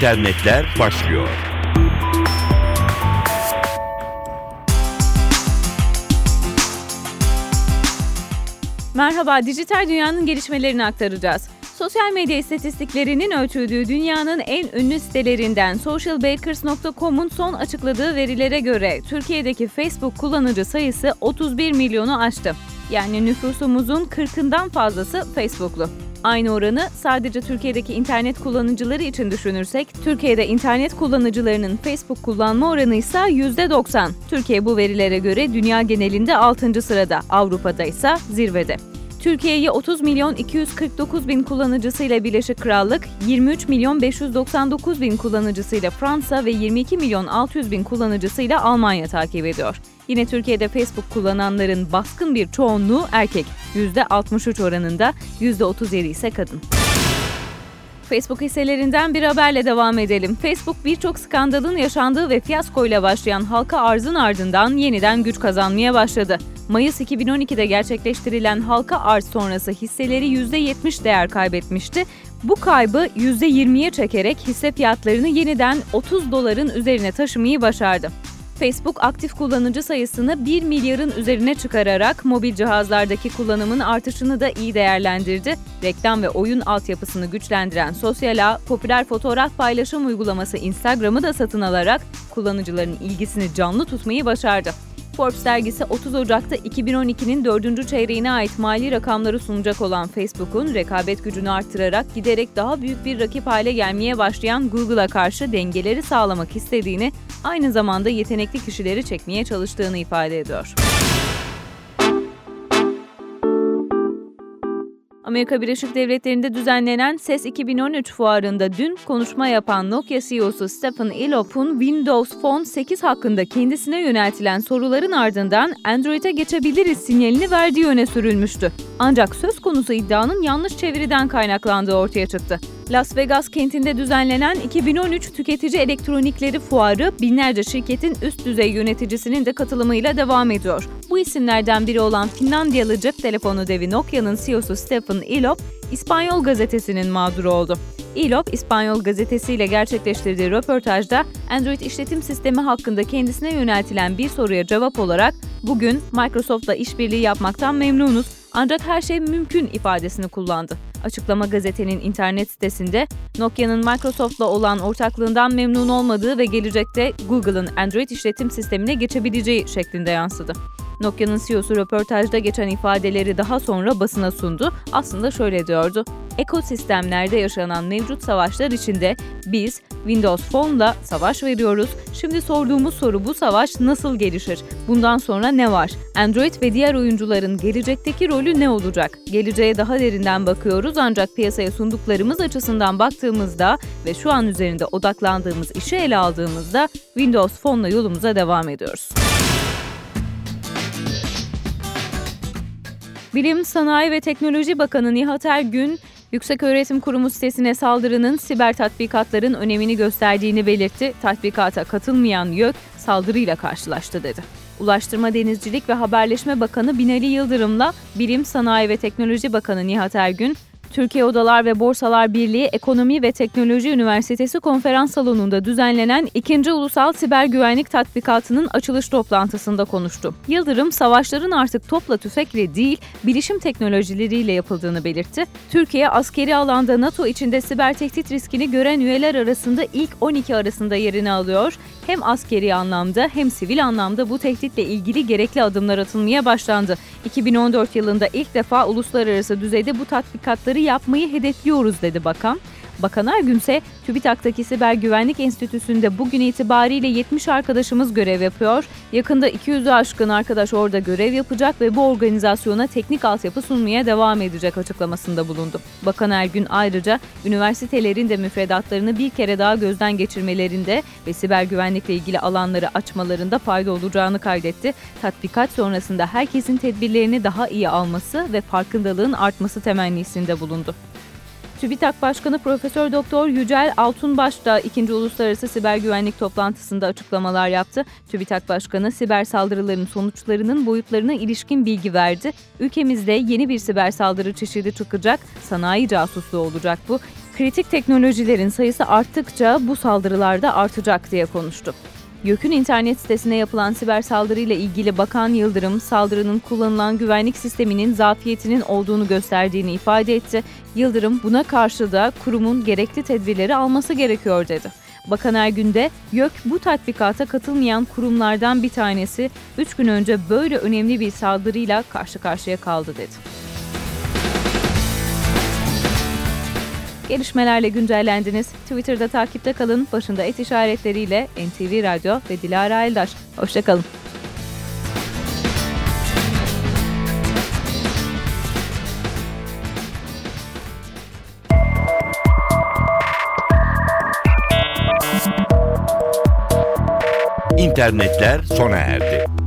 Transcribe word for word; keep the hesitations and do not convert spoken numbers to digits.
İnternetler başlıyor. Merhaba, dijital dünyanın gelişmelerini aktaracağız. Sosyal medya istatistiklerinin ölçüldüğü dünyanın en ünlü sitelerinden social bakers nokta com'un son açıkladığı verilere göre Türkiye'deki Facebook kullanıcı sayısı otuz bir milyonu aştı. Yani nüfusumuzun kırkından fazlası Facebook'lu. Aynı oranı sadece Türkiye'deki internet kullanıcıları için düşünürsek, Türkiye'de internet kullanıcılarının Facebook kullanma oranı ise yüzde doksan. Türkiye bu verilere göre dünya genelinde altıncı sırada, Avrupa'da ise zirvede. Türkiye'yi otuz milyon iki yüz kırk dokuz bin kullanıcısıyla Birleşik Krallık, yirmi üç milyon beş yüz doksan dokuz bin kullanıcısıyla Fransa ve yirmi iki milyon altı yüz bin kullanıcısıyla Almanya takip ediyor. Yine Türkiye'de Facebook kullananların baskın bir çoğunluğu erkek, yüzde altmış üç oranında, yüzde otuz yedi ise kadın. Facebook hisselerinden bir haberle devam edelim. Facebook birçok skandalın yaşandığı ve fiyaskoyla başlayan halka arzın ardından yeniden güç kazanmaya başladı. Mayıs iki bin on iki'de gerçekleştirilen halka arz sonrası hisseleri yüzde yetmiş değer kaybetmişti. Bu kaybı yüzde yirmiye çekerek hisse fiyatlarını yeniden otuz doların üzerine taşımayı başardı. Facebook aktif kullanıcı sayısını bir milyarın üzerine çıkararak mobil cihazlardaki kullanımın artışını da iyi değerlendirdi. Reklam ve oyun altyapısını güçlendiren Sosyal ağ, popüler fotoğraf paylaşım uygulaması Instagram'ı da satın alarak kullanıcıların ilgisini canlı tutmayı başardı. Forbes dergisi otuz Ocak'ta iki bin on iki'nin dördüncü çeyreğine ait mali rakamları sunacak olan Facebook'un rekabet gücünü artırarak giderek daha büyük bir rakip hale gelmeye başlayan Google'a karşı dengeleri sağlamak istediğini, aynı zamanda yetenekli kişileri çekmeye çalıştığını ifade ediyor. Amerika Birleşik Devletleri'nde düzenlenen C E S iki bin on üç fuarında dün konuşma yapan Nokia C E O'su Stephen Elop'un Windows Phone sekiz hakkında kendisine yöneltilen soruların ardından Android'e geçebiliriz sinyalini verdiği öne sürülmüştü. Ancak söz konusu iddianın yanlış çeviriden kaynaklandığı ortaya çıktı. Las Vegas kentinde düzenlenen iki bin on üç Tüketici Elektronikleri Fuarı binlerce şirketin üst düzey yöneticisinin de katılımıyla devam ediyor. Bu isimlerden biri olan Finlandiyalı cep telefonu devi Nokia'nın C E O'su Stephen Elop, İspanyol gazetesinin mağduru oldu. Elop, İspanyol gazetesiyle gerçekleştirdiği röportajda Android işletim sistemi hakkında kendisine yöneltilen bir soruya cevap olarak "Bugün Microsoft'la işbirliği yapmaktan memnunuz ancak her şey mümkün" ifadesini kullandı. Açıklama gazetenin internet sitesinde Nokia'nın Microsoft'la olan ortaklığından memnun olmadığı ve gelecekte Google'ın Android işletim sistemine geçebileceği şeklinde yansıdı. Nokia'nın C E O'su röportajda geçen ifadeleri daha sonra basına sundu. Aslında şöyle diyordu: "Ekosistemlerde yaşanan mevcut savaşlar içinde biz Windows Phone'la savaş veriyoruz. Şimdi sorduğumuz soru bu savaş nasıl gelişir? Bundan sonra ne var? Android ve diğer oyuncuların gelecekteki rolü ne olacak? Geleceğe daha derinden bakıyoruz ancak piyasaya sunduklarımız açısından baktığımızda ve şu an üzerinde odaklandığımız işi ele aldığımızda Windows Phone'la yolumuza devam ediyoruz." Bilim, Sanayi ve Teknoloji Bakanı Nihat Ergün, Yükseköğretim Kurumu sitesine saldırının siber tatbikatların önemini gösterdiğini belirtti. Tatbikata katılmayan YÖK saldırıyla karşılaştı dedi. Ulaştırma, Denizcilik ve Haberleşme Bakanı Binali Yıldırım'la Bilim, Sanayi ve Teknoloji Bakanı Nihat Ergün, Türkiye Odalar ve Borsalar Birliği Ekonomi ve Teknoloji Üniversitesi Konferans Salonu'nda düzenlenen ikinci Ulusal Siber Güvenlik Tatbikatı'nın açılış toplantısında konuştu. Yıldırım, savaşların artık topla tüfekle değil, bilişim teknolojileriyle yapıldığını belirtti. Türkiye, askeri alanda NATO içinde siber tehdit riskini gören üyeler arasında ilk on iki arasında yerini alıyor. Hem askeri anlamda hem sivil anlamda bu tehditle ilgili gerekli adımlar atılmaya başlandı. iki bin on dört yılında ilk defa uluslararası düzeyde bu tatbikatları yapmayı hedefliyoruz dedi bakan. Bakan Ergün ise TÜBİTAK'taki Siber Güvenlik Enstitüsü'nde bugün itibariyle yetmiş arkadaşımız görev yapıyor. Yakında iki yüzü aşkın arkadaş orada görev yapacak ve bu organizasyona teknik altyapı sunmaya devam edecek açıklamasında bulundu. Bakan Ergün ayrıca üniversitelerin de müfredatlarını bir kere daha gözden geçirmelerinde ve siber güvenlikle ilgili alanları açmalarında fayda olacağını kaydetti. Tatbikat sonrasında herkesin tedbirlerini daha iyi alması ve farkındalığın artması temennisinde bulundu. TÜBİTAK Başkanı Profesör Doktor Yücel Altunbaş da ikinci Uluslararası Siber Güvenlik Toplantısında açıklamalar yaptı. TÜBİTAK Başkanı siber saldırıların sonuçlarının boyutlarına ilişkin bilgi verdi. Ülkemizde yeni bir siber saldırı çeşidi çıkacak, sanayi casusluğu olacak bu. kritik teknolojilerin sayısı arttıkça bu saldırılar da artacak diye konuştu. YÖK'ün internet sitesine yapılan siber saldırıyla ilgili Bakan Yıldırım, saldırının kullanılan güvenlik sisteminin zafiyetinin olduğunu gösterdiğini ifade etti. Yıldırım buna karşı da kurumun gerekli tedbirleri alması gerekiyor dedi. Bakan Ergün de YÖK bu tatbikata katılmayan kurumlardan bir tanesi, üç gün önce böyle önemli bir saldırıyla karşı karşıya kaldı dedi. Gelişmelerle güncellendiniz. Twitter'da takipte kalın. Başında et işaretleriyle N T V Radyo ve Dilara Eldaş. Hoşça kalın. İnternetler sona erdi.